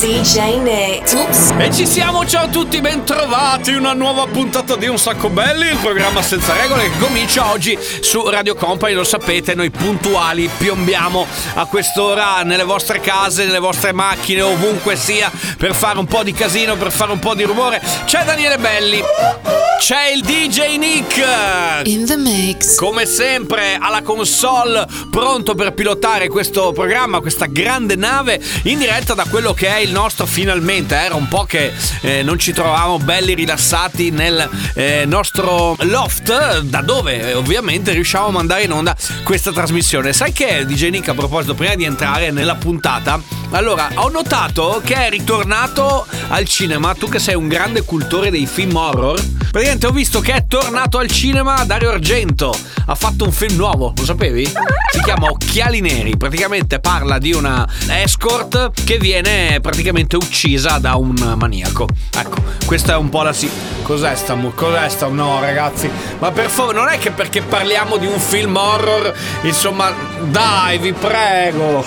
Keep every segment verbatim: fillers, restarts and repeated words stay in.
D J Nick. Oops. E ci siamo, ciao a tutti, bentrovati. Una nuova puntata di Un Sacco Belli, il programma senza regole che comincia oggi su Radio Company. Lo sapete, noi puntuali piombiamo a quest'ora nelle vostre case, nelle vostre macchine, ovunque sia, per fare un po' di casino, per fare un po' di rumore. C'è Daniele Belli, c'è il D J Nick in the mix, come sempre alla console, pronto per pilotare questo programma, questa grande nave, in diretta da quello che è il nostro, finalmente, era un po' che eh, non ci trovavamo belli rilassati nel eh, nostro loft, da dove eh, ovviamente riusciamo a mandare in onda questa trasmissione. Sai che D J Nick, a proposito, prima di entrare nella puntata, allora ho notato che è ritornato al cinema, tu che sei un grande cultore dei film horror, praticamente ho visto che è tornato al cinema Dario Argento, ha fatto un film nuovo, lo sapevi? Si chiama Occhiali Neri, praticamente parla di una escort che viene praticamente uccisa da un maniaco. Ecco, questa è un po' la si... Cos'è sta... Cos'è sta... No, ragazzi, ma per favore, non è che perché parliamo di un film horror, insomma, dai, vi prego.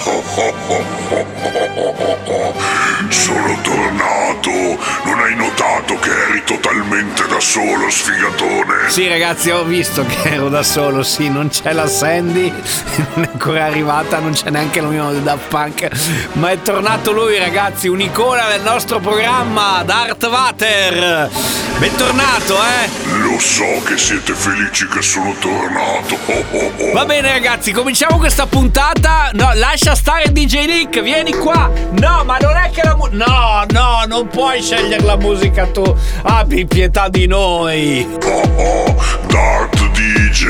Sono tornato, non hai notato che eri totalmente da solo, sfigatone? Sì, ragazzi, ho visto che ero da solo, sì, non c'è la Sandy, non è ancora arrivata, non c'è neanche l'unione di Daft Punk, ma è tornato lui, ragazzi, un'icona del nostro programma, Darth Vader. Bentornato, eh? Lo so che siete felici che sono tornato. Oh, oh, oh. Va bene, ragazzi, cominciamo questa puntata. No, lascia stare D J Nick, vieni qua. No, ma non è che la musica... No, no, non puoi scegliere la musica tu. Abbi pietà di noi. Oh, oh, Darth D J.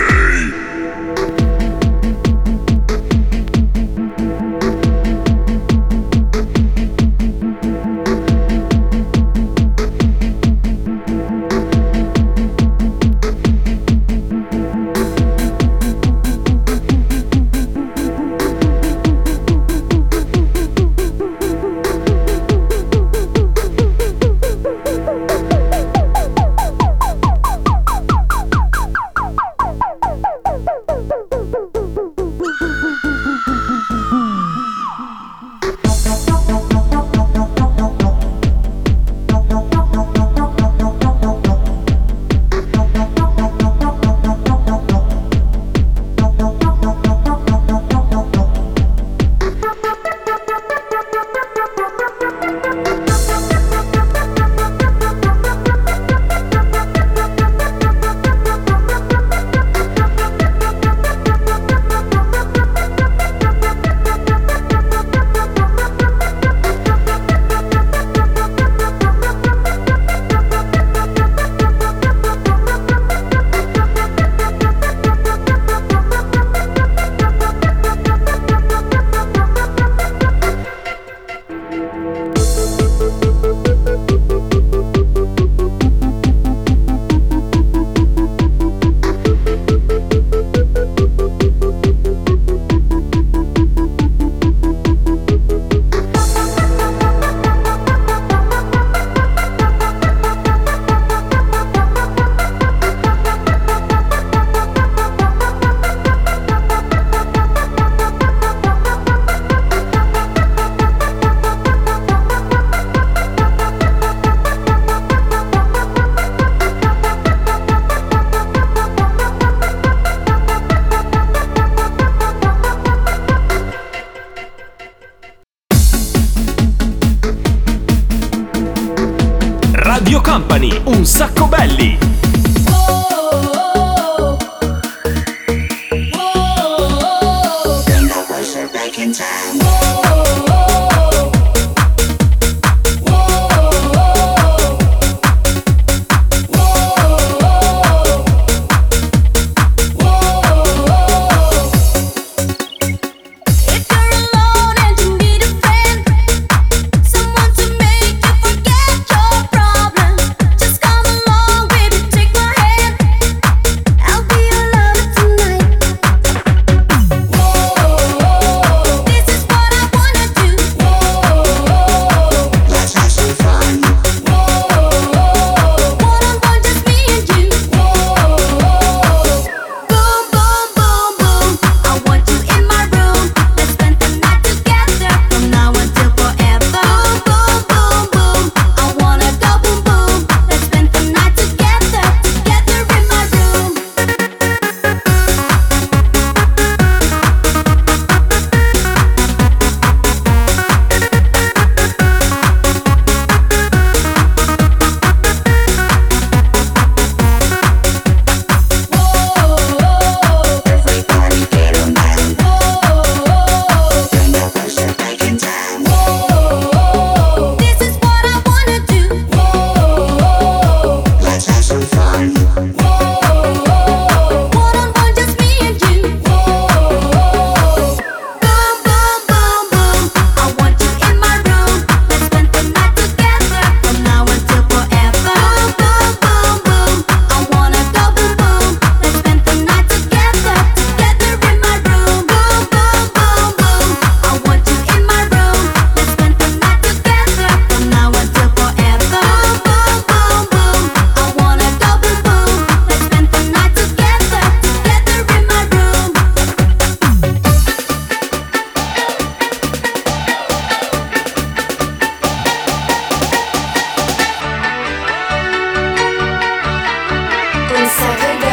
Un Sacco Belli. Take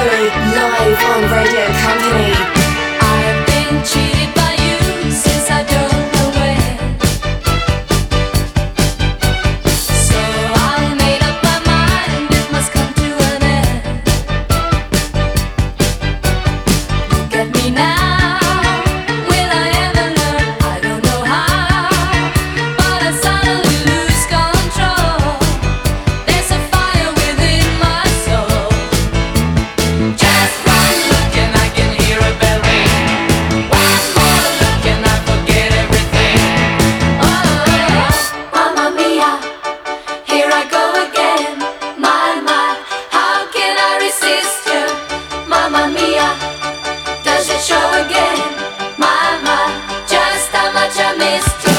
Belli, live on Radio Company. I've been cheated by you since I don't know when, so I made up my mind it must come to an end. Look at me now, will I ever learn? I don't know how, but I suddenly lose control. There's a fire within my soul. Just one look and I can hear a bell ring. One more look and I forget everything. Oh, Mamma Mia, here I go again. My, my, how can I resist you? Mamma Mia, does it show again? My, my, just how much I missed you.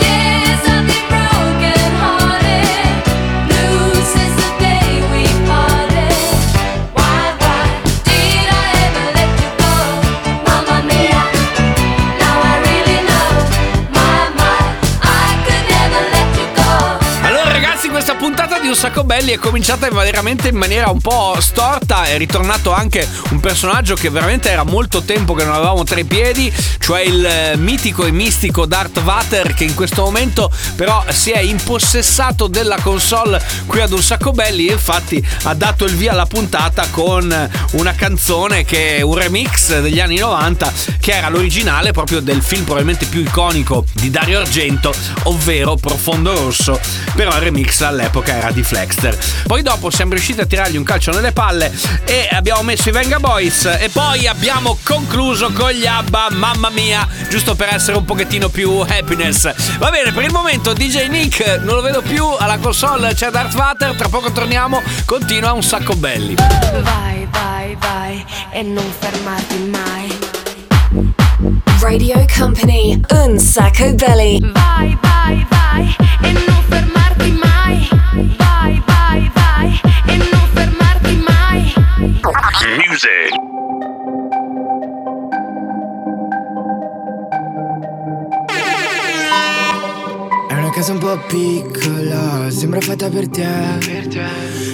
There's something broken hearted, blues is the day we parted. Why, why did I ever let you go? Mamma Mia, now I really know. My, my, I could never let you go. Allora ragazzi, questa puntata di Un Sacco Belli è cominciata veramente in maniera un po' storta. È ritornato anche un personaggio che veramente era molto tempo che non avevamo tra i piedi, cioè il eh, mitico e mistico Darth Vader, che in questo momento però si è impossessato della console qui ad Un Sacco Belli e infatti ha dato il via alla puntata con una canzone che è un remix degli anni novanta, che era l'originale proprio del film probabilmente più iconico di Dario Argento, ovvero Profondo Rosso, però il remix all'epoca era di Flexter. Poi dopo siamo riusciti a tirargli un calcio nelle palle e abbiamo messo i Venga Boys e poi abbiamo concluso con gli Abba, Mamma Mia, giusto per essere un pochettino più happiness. Va bene, per il momento D J Nick non lo vedo più, alla console c'è Darth Vader, tra poco torniamo, continua Un Sacco Belli. Vai, vai, vai e non fermarti mai. Radio Company, Un Sacco Belli. Vai, vai, vai e non fermarti mai. Vai, vai, vai e non fermarti mai. Music. È una casa un po' piccola, sembra fatta per te.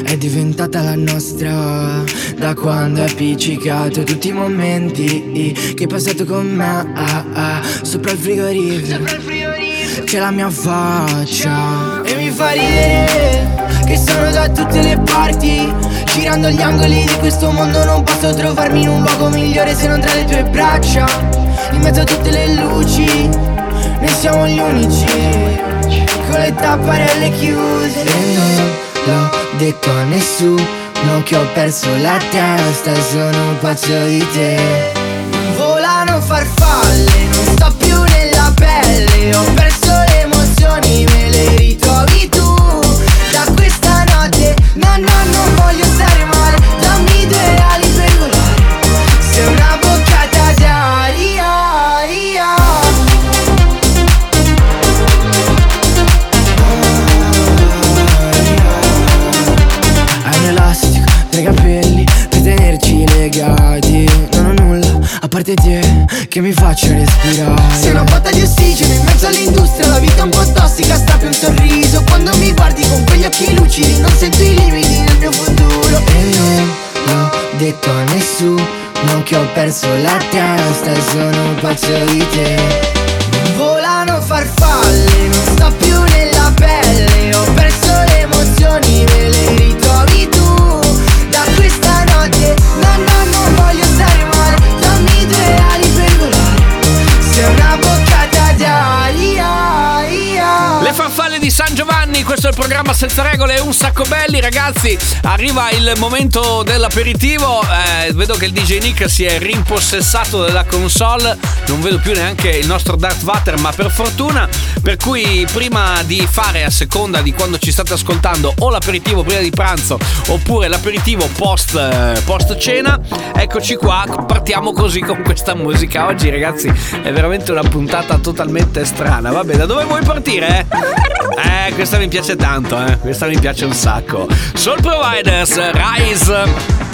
È diventata la nostra da quando hai appiccicato tutti i momenti che hai passato con me. ah, ah, Sopra il frigorifero c'è la mia faccia e mi fa ridere che sono da tutte le parti. Girando gli angoli di questo mondo non posso trovarmi in un luogo migliore se non tra le tue braccia. In mezzo a tutte le luci noi siamo gli unici con le tapparelle chiuse. E non l'ho detto a nessuno che ho perso la testa e sono un pazzo di te. Volano farfalle, non sto più nella pelle, ho perso le emozioni, me le ritrovi tu. Da questa notte, no, no, non voglio stare male, dammi due ali per volare, sei una boccata d'aria, ia. Hai un elastico tra i capelli per tenerci legati, non ho nulla a parte te che mi faccio respirare. Sei una botta di ossigeno in mezzo all'industria, la vita un po' tossica, strappi un sorriso quando mi guardi con quegli occhi lucidi, non sento i limiti nel mio futuro. E non l'ho detto a nessuno che ho perso la testa e sono pazzo di te. Volano farfalle, non sto più nella pelle, ho perso le emozioni, me le ritrovi tu. Da questa notte, no, no, non voglio stare male, dammi due ali per volare, sei una boccata d'aria, ia. Le farfalle di San Giovanni, questo è il programma senza regole, Un Sacco Belli. Ragazzi, arriva il momento dell'aperitivo, eh, vedo che il D J Nick si è rimpossessato della console, non vedo più neanche il nostro Darth Vader, ma per fortuna, per cui prima di fare, a seconda di quando ci state ascoltando, o l'aperitivo prima di pranzo oppure l'aperitivo post, eh, post cena, eccoci qua, partiamo così con questa musica. Oggi ragazzi è veramente una puntata totalmente strana. Vabbè, da dove vuoi partire? Eh, eh questa mi piace tanto, eh questa mi piace un sacco. Soul Providers, Rise.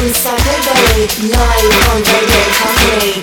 Un Sacco Belli, live on Radio Company.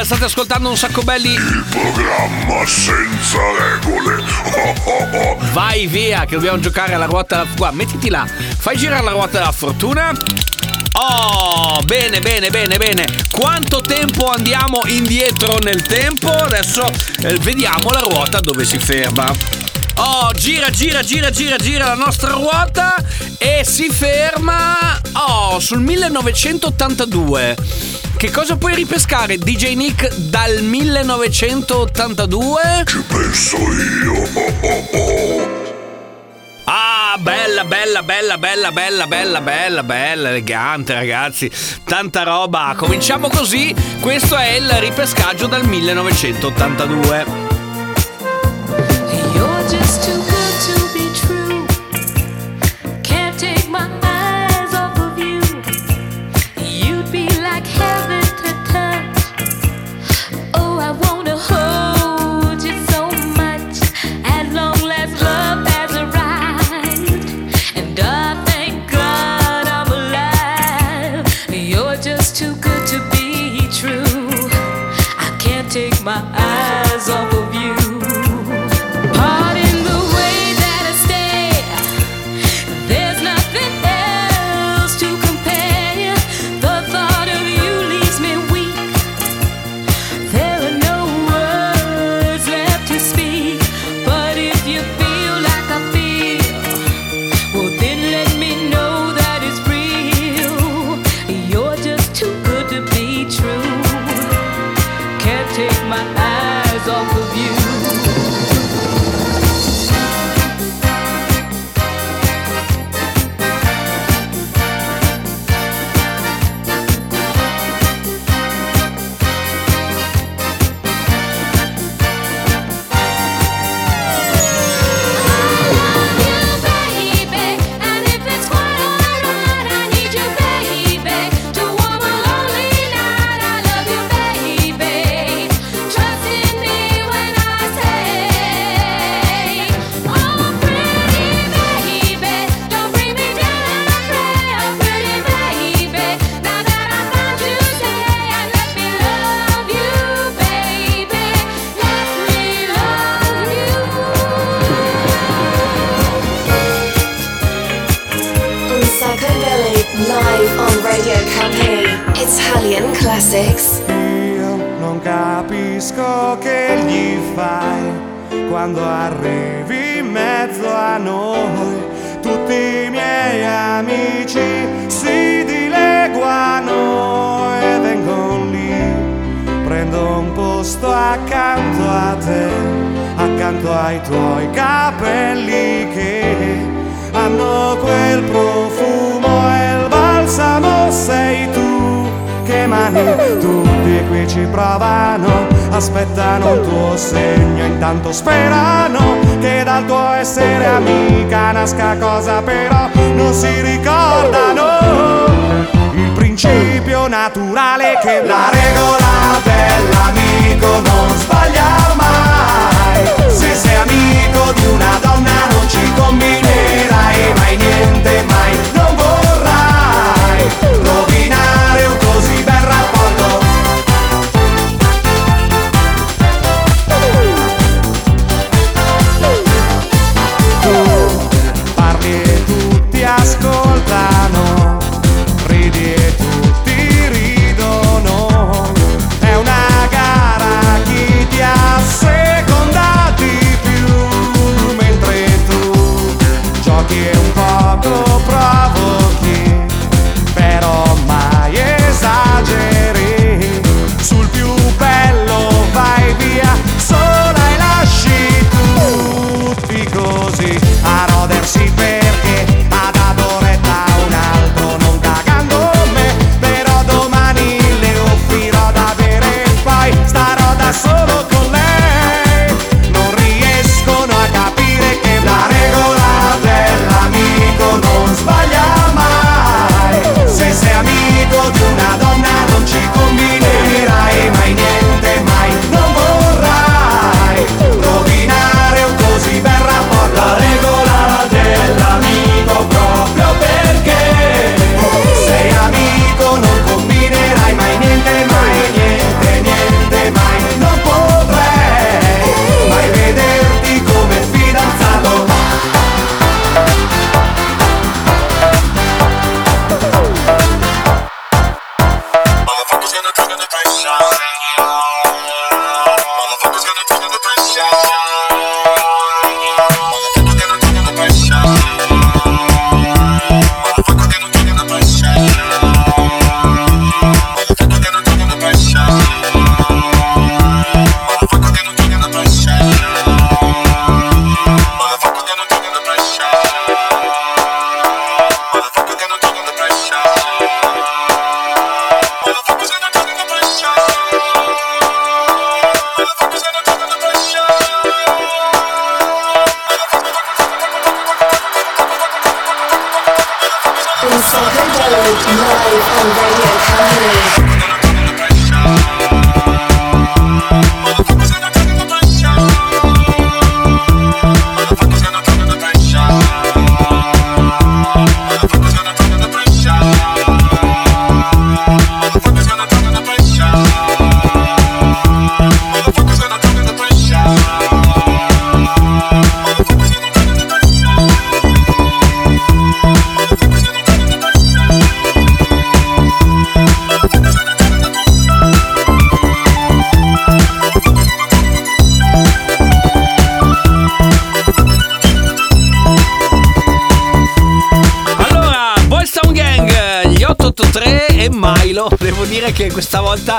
State ascoltando Un Sacco Belli, il programma senza regole. Oh, oh, oh. Vai via che dobbiamo giocare alla ruota. Guarda, mettiti là, fai girare la ruota della fortuna. Oh, bene, bene, bene, bene. Quanto tempo andiamo indietro nel tempo? Adesso eh, vediamo la ruota dove si ferma. Oh, gira, gira, gira, gira, gira la nostra ruota e si ferma, oh, sul millenovecentottantadue. Che cosa puoi ripescare, D J Nick, dal millenovecentottantadue? Ci penso io. Oh, oh, oh. Ah, bella, bella, bella, bella, bella, bella, bella, bella, elegante, ragazzi. Tanta roba. Cominciamo così. Questo è il ripescaggio dal millenovecentottantadue. You're just too good to be true. Can't take my eyes off of you. You'd be like hell. Io non capisco che gli fai quando arrivi in mezzo a noi. Tutti i miei amici si dileguano e vengono lì. Prendo un posto accanto a te, accanto ai tuoi capelli che hanno quel profumo e il balsamo sei tu. Che mani, tutti qui ci provano, aspettano il tuo segno, intanto sperano che dal tuo essere amica nasca cosa, però non si ricordano il principio naturale che la regola dell'amico non sbaglia mai. Se sei amico di una donna non ci combinerai mai niente, mai non vuoi. Che questa volta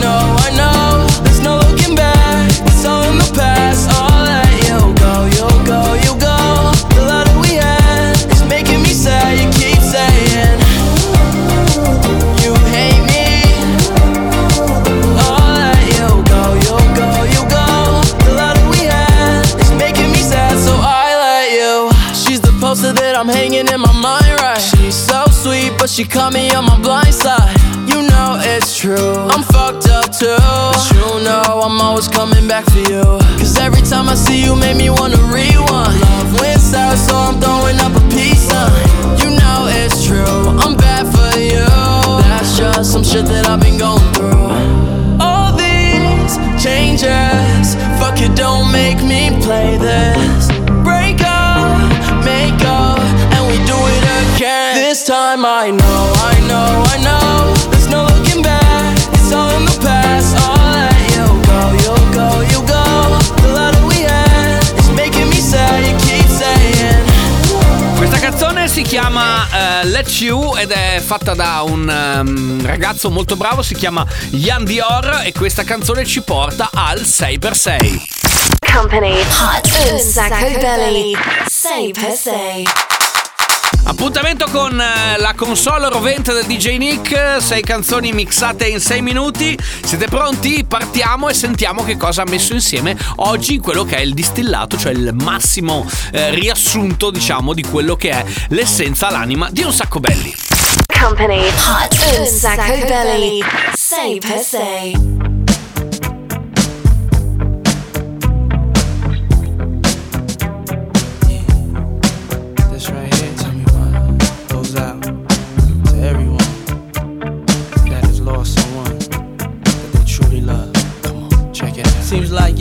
know, I know. There's no looking back, it's all in the past. I'll let you go, you'll go, you'll go. The letter we had is making me sad, you keep saying. That I'm hanging in my mind, right? She's so sweet, but she caught me on my blind side. You know it's true, I'm fucked up too, but you know I'm always coming back for you. Cause every time I see you, make me wanna rewind. Love wins out, so I'm throwing up a peace sign. You know it's true, I'm bad for you. That's just some shit that I've been going through. All these changes, fuck it, don't make me play this. Break up, make up, and we do it again. This time I know, I know, I know. There's no looking back, it's all in the past. I'll let you go, you'll go, you'll go. The letter we had is making me sad, you keep saying. Questa canzone si chiama uh, Let You ed è fatta da un um, ragazzo molto bravo, si chiama Iann Dior, e questa canzone ci porta al sei per sei. Company Hot Un Sacco Belli sei per sei. Appuntamento con la console rovente del D J Nick, sei canzoni mixate in sei minuti. Siete pronti? Partiamo e sentiamo che cosa ha messo insieme oggi in quello che è il distillato, cioè il massimo eh, riassunto, diciamo, di quello che è l'essenza, l'anima di Un Sacco Belli. Company Hot Un Sacco Belli sei per sei. Seems like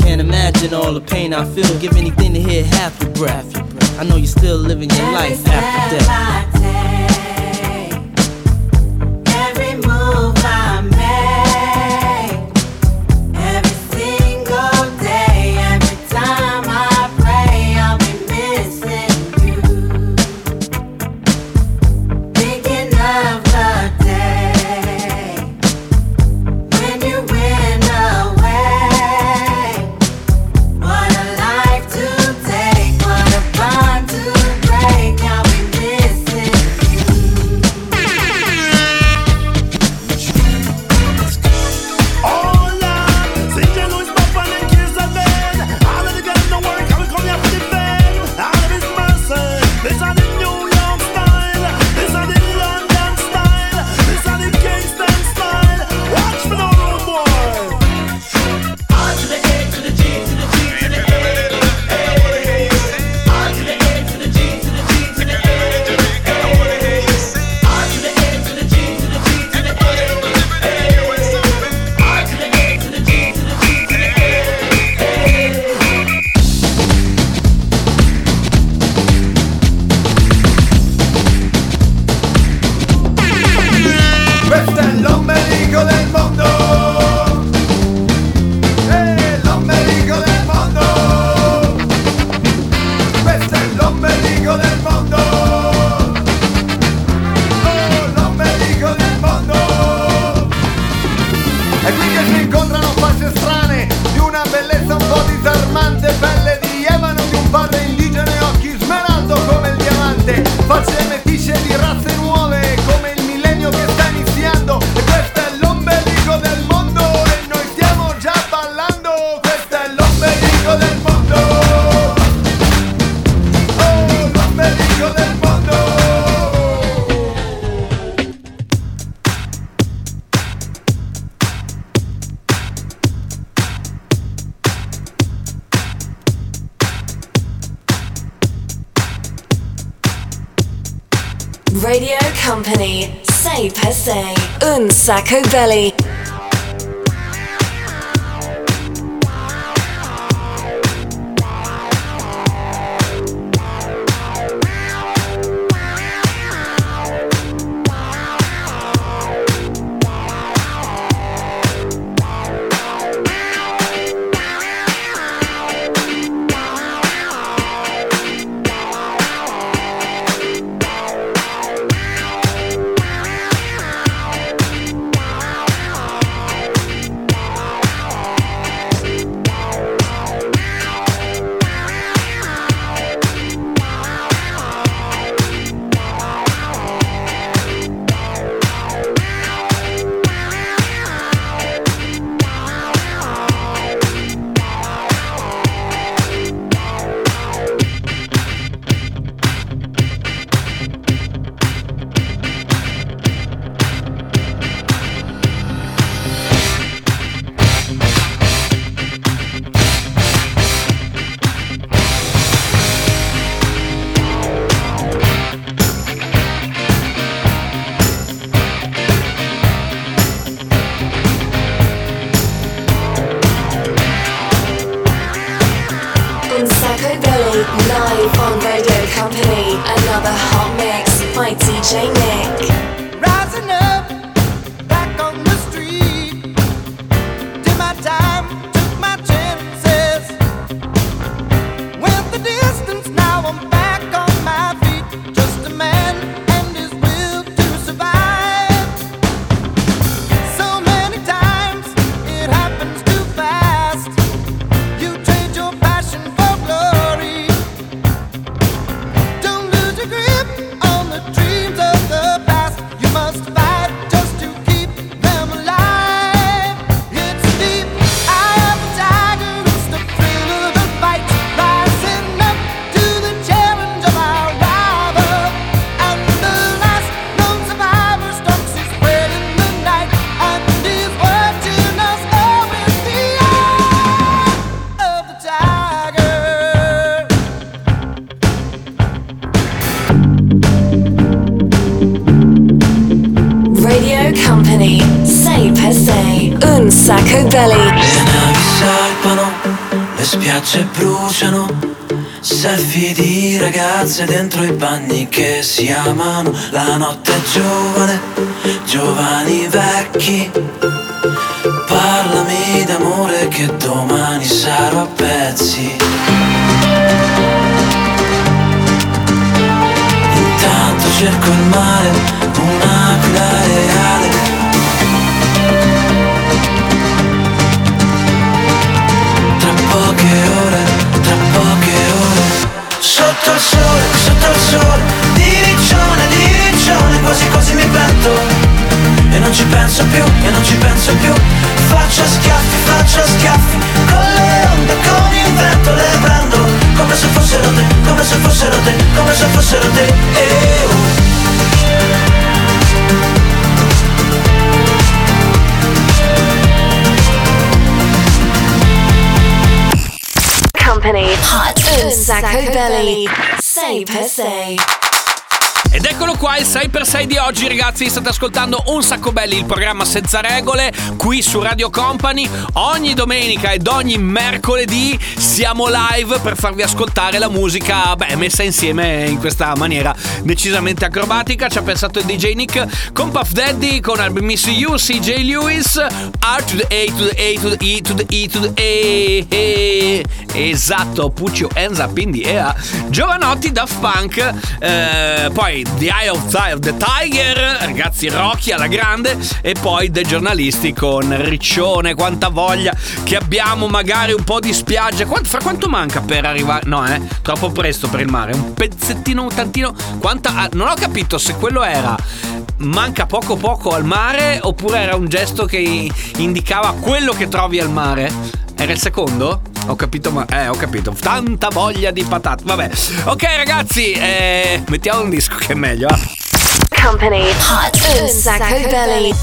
Can't imagine all the pain I feel. Give anything to hear half your breath. I know you're still living your life after death. Radio Company, Say Per Se, Un Sacco Belli. Dreams of the Belli. Le navi salpano, le spiagge bruciano, selfie di ragazze dentro i bagni che si amano. La notte è giovane, giovani vecchi, parlami d'amore che domani sarò a pezzi. Intanto cerco il mare, un'aquila reale. Tra poche ore, tra poche ore, sotto il sole, sotto il sole, di riccione, di riccione, quasi quasi mi pento. E non ci penso più, e non ci penso più. Faccio schiaffi, faccio schiaffi, con le onde, con il vento le prendo, come se fossero te, come se fossero te, come se fossero te. E oh. Company Hot Un Sacco Belli, sei per sei. Ed eccolo qua il sei per sei di oggi, ragazzi. State ascoltando Un Sacco Belli, il programma senza regole, qui su Radio Company. Ogni domenica ed ogni mercoledì siamo live per farvi ascoltare la musica, beh, messa insieme in questa maniera decisamente acrobatica. Ci ha pensato il D J Nick con Puff Daddy, con Abba, Miss You, C J Lewis, R to the A to the A to the E to the E to the A. Esatto, put your hands up in the air. Jovanotti, Daft Punk, eh, poi The Eye of the Tiger, ragazzi, Rocky alla grande, e poi dei giornalisti con Riccione. Quanta voglia che abbiamo, magari un po' di spiaggia. Quanto, fra quanto manca per arrivare? No, eh, troppo presto per il mare. Un pezzettino, un tantino. Quanta, non ho capito se quello era manca poco poco al mare oppure era un gesto che indicava quello che trovi al mare. Era il secondo? Ho capito, ma eh, ho capito. Tanta voglia di patate. Vabbè. Ok, ragazzi, eh, mettiamo un disco che è meglio. Eh? Company Hot Un Sacco Belli.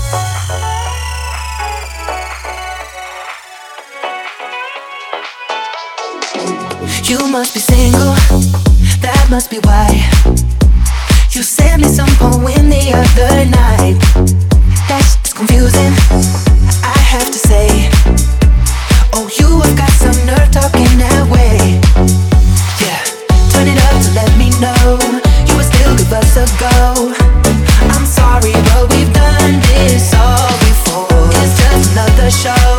You must be single, that must be why you sent me some poem the other night. That's confusing, I have to say. Oh, you have got some nerve talking that way. Yeah, turn it up to let me know you would still give us a go. I'm sorry, but we've done this all before. It's just another show,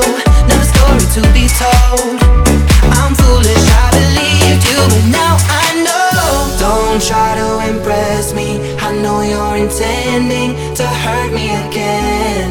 another story to be told. I'm foolish, I believed you, but now I know. Don't try to impress me, I know you're intending to hurt me again.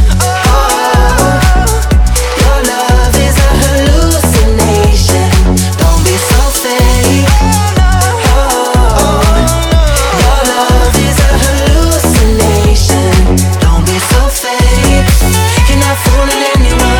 Oh, your love is a hallucination. Don't be so fake. Oh, your love is a hallucination. Don't be so fake. You're not fooling anyone.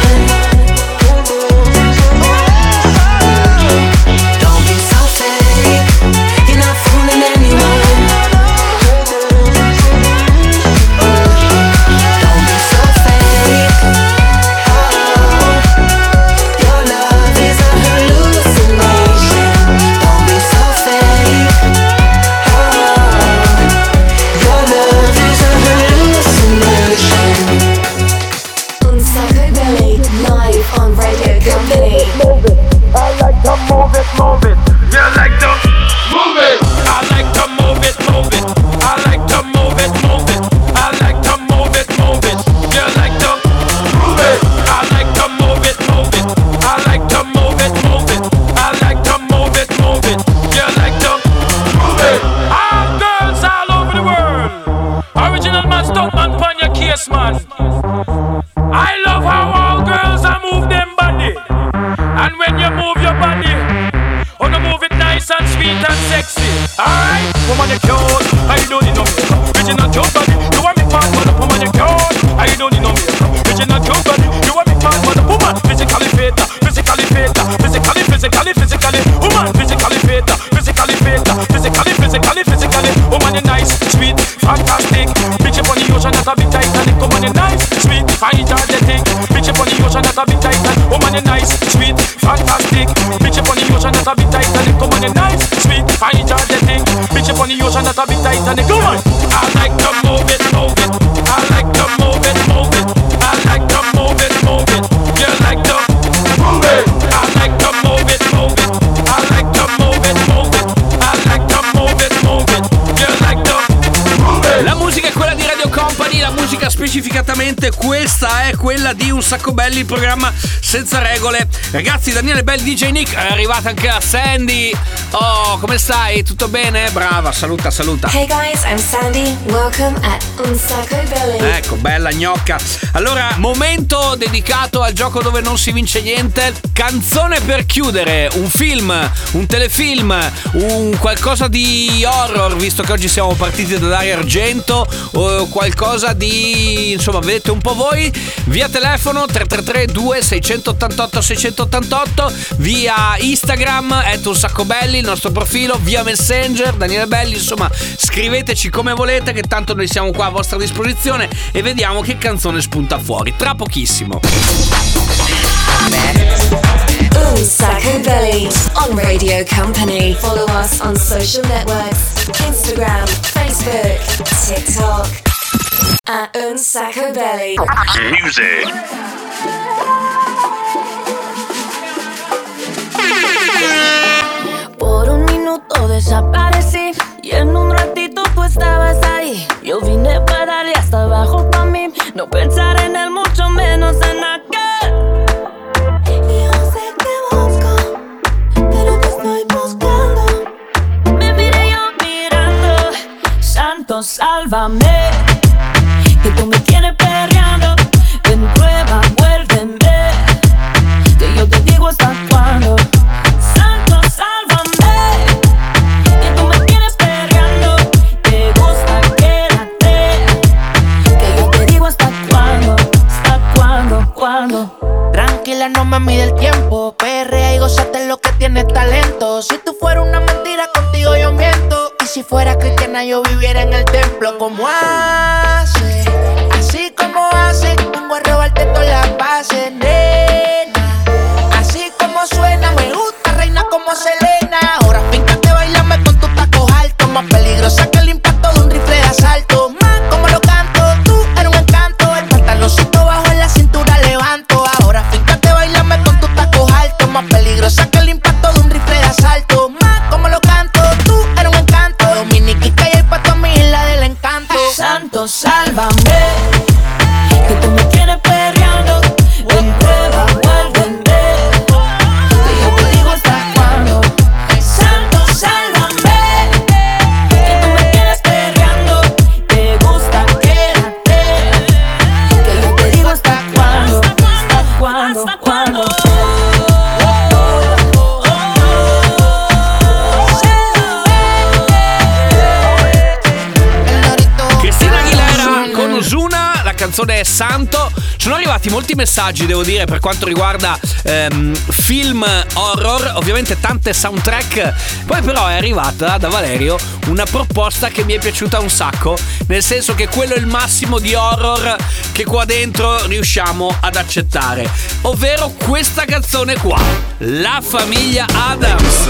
Sweet, fantastic, picture on the ocean as a big Titanic. Come on, you're nice, sweet, Hydrogetic, bitch up on the ocean that's a bit tighter. Woman you nice, sweet, fantastic. Bitch up on the ocean that's a bit tighter. Woman you nice, sweet, hydrogetic. Bitch up on the ocean that's a bit tighter. Come on! I like to move it, move it. I like to move it, move it. I like to move it, move it. You like to move it. I like to move it, move it. I like to move it, move it. I like to move it, move it. You like to move it. La musica è quella di Radio Company, la musica specificatamente questa è quella di Un Sacco Belli, il programma senza regole. Ragazzi, Daniele Belli, D J Nick, è arrivata anche la Sandy. Oh, come stai? Tutto bene? Brava, saluta, saluta. Hey guys, I'm Sandy. Welcome at Un Sacco Belli. Ecco, bella gnocca. Allora, momento dedicato al gioco dove non si vince niente. Canzone per chiudere, un film, un telefilm, un qualcosa di horror, visto che oggi siamo partiti da Dario Argento, o qualcosa di, insomma, vedete un po' voi. Via telefono tre tre tre due sei otto otto sei otto otto, via Instagram at Un Sacco Belli, il nostro profilo, via Messenger Daniele Belli, insomma scriveteci come volete, che tanto noi siamo qua a vostra disposizione e vediamo che canzone spunta fuori tra pochissimo. Un Sacco Belli on Radio Company. Follow us on social networks, Instagram, Facebook, TikTok at Un Sacco Belli Music. Por un minuto desaparecí y en un ratito tú estabas ahí. Yo vine para darle hasta abajo pa' mí, no pensar en él, mucho menos en aquel. Y yo sé que busco, pero te estoy buscando. Me miré yo mirando, santo sálvame, que tú me tienes perreando. Ven prueba, vuélveme, que yo te digo hasta cuándo. Tranquila, no me mide el tiempo. Perrea y gozate lo que tienes talento. Si tú fueras una mentira, contigo yo miento. Y si fuera cristiana, yo viviera en el templo. Como hace, así como hace, vengo a robarte todas las pases, nena. Así como suena, me gusta, reina como Selena. Ahora fíjate, bailame con tus tacos altos. Más peligrosa que el impacto de un rifle de asalto. Más como lo canto, tú eres un encanto. El pantaloncito bajo en la cintura levanto. Más peligrosa que el impacto de un rifle de asalto. Más como lo canto, tú eres un encanto. Dominiquita y el pato a mi isla del encanto. Santo, sálvame, que tú me tienes perreando. Ven, prueba, vuélveme, que yo te digo hasta cuándo. Santo, sálvame, que tú me tienes perreando. Te gusta, quédate, que yo te digo hasta cuándo. Hasta cuándo, hasta cuándo. Canzone Santo. Sono arrivati molti messaggi, devo dire, per quanto riguarda ehm, film horror, ovviamente tante soundtrack. Poi però è arrivata da Valerio una proposta che mi è piaciuta un sacco, nel senso che quello è il massimo di horror che qua dentro riusciamo ad accettare, ovvero questa canzone qua, La Famiglia Adams.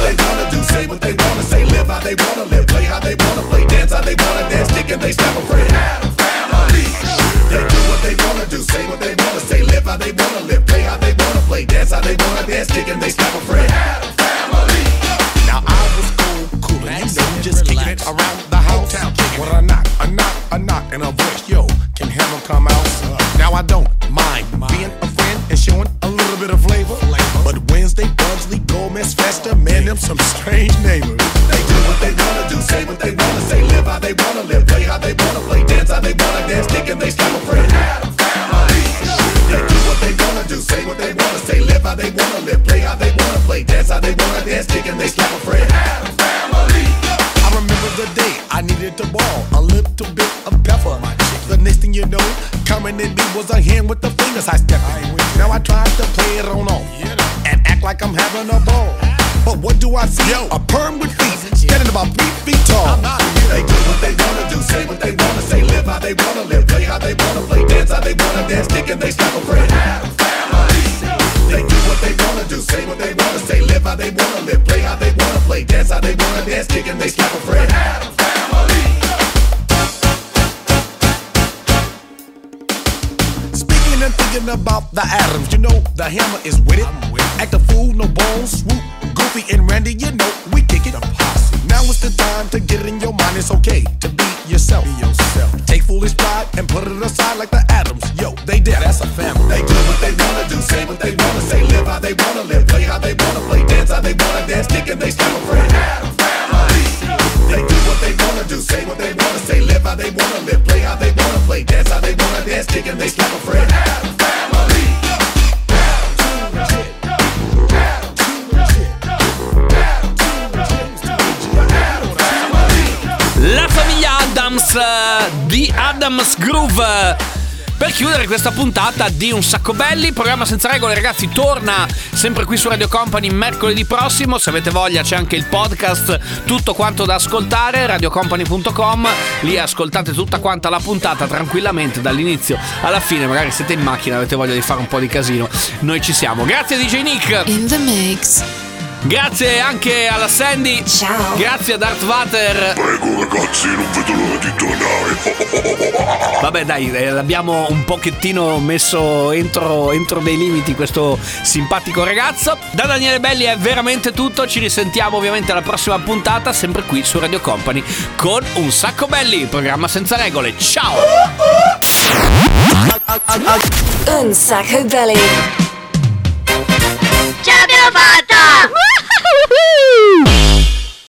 They do what they wanna do, say what they wanna say, live how they wanna live, play how they wanna play, dance how they wanna dance, kick and they stop a friend. Family. Now I was cool, cool, and you know, just kicking it around the house. When I knock, I knock, I knock, and a voice, yo, can Hammer come out? Now I don't mind being a friend and showing a little bit of flavor. But Wednesday, Bugsley, Gomez, Fester, man, them some strange neighbors. They do what they wanna do, say what they wanna say, live how they wanna live, play how they wanna play, dance how they wanna dance, kick and they stop a friend. They do what they wanna do, say what they wanna say, live how they wanna live, play how they wanna play, dance how they wanna dance, kick and they stop a friend. I remember the day I needed to ball, a little bit of pepper. The next thing you know, coming in me was a hand with the fingers I stepped in. Now I tried to play it on off and act like I'm having a ball. But what do I see? Yo, a perm with feet, standing about three feet tall. They do what they wanna do, say what they wanna say, live how they wanna live, play how they wanna play. friends, how they wanna dance, dick and they stop a friend. Have family. They do what they wanna do, say what they wanna say, live how they wanna live, play how they wanna play, dance how they wanna dance, dick and they stop a friend. Have family. Speaking and thinking about the atoms, you know the hammer is with it. I'm with it. Act a fool, no balls, swoop, Goofy and Randy, you know we kick it. Now is the time to get in your mind. It's okay to be yourself. Be yourself. Take foolish pride and put it aside like the atoms. Yo, they dare. That's a family. They do what they wanna do, say what they wanna say, live how they wanna live, play how they wanna play, dance how they wanna dance, dick and they stop a friend. Atom family. They do what they wanna do, say what they wanna say, live how they wanna live, play how they wanna play, dance how they wanna dance, dick and they stop a friend. Atom family. La famiglia Addams di Addams Groove per chiudere questa puntata di Un Sacco Belli, programma senza regole. Ragazzi, torna sempre qui su Radio Company mercoledì prossimo. Se avete voglia c'è anche il podcast, tutto quanto da ascoltare, radio company punto com. Lì ascoltate tutta quanta la puntata tranquillamente dall'inizio alla fine. Magari siete in macchina, avete voglia di fare un po' di casino, noi ci siamo. Grazie D J Nick in the mix. Grazie anche alla Sandy. Ciao. Grazie a Darth Vader. Prego ragazzi, non vedo l'ora di tornare. Vabbè dai, l'abbiamo un pochettino messo entro, entro dei limiti questo simpatico ragazzo. Da Daniele Belli è veramente tutto. Ci risentiamo ovviamente alla prossima puntata, sempre qui su Radio Company con Un Sacco Belli, programma senza regole. Ciao. Un Sacco Belli. Ce l'abbiamo fatta! Woohoo!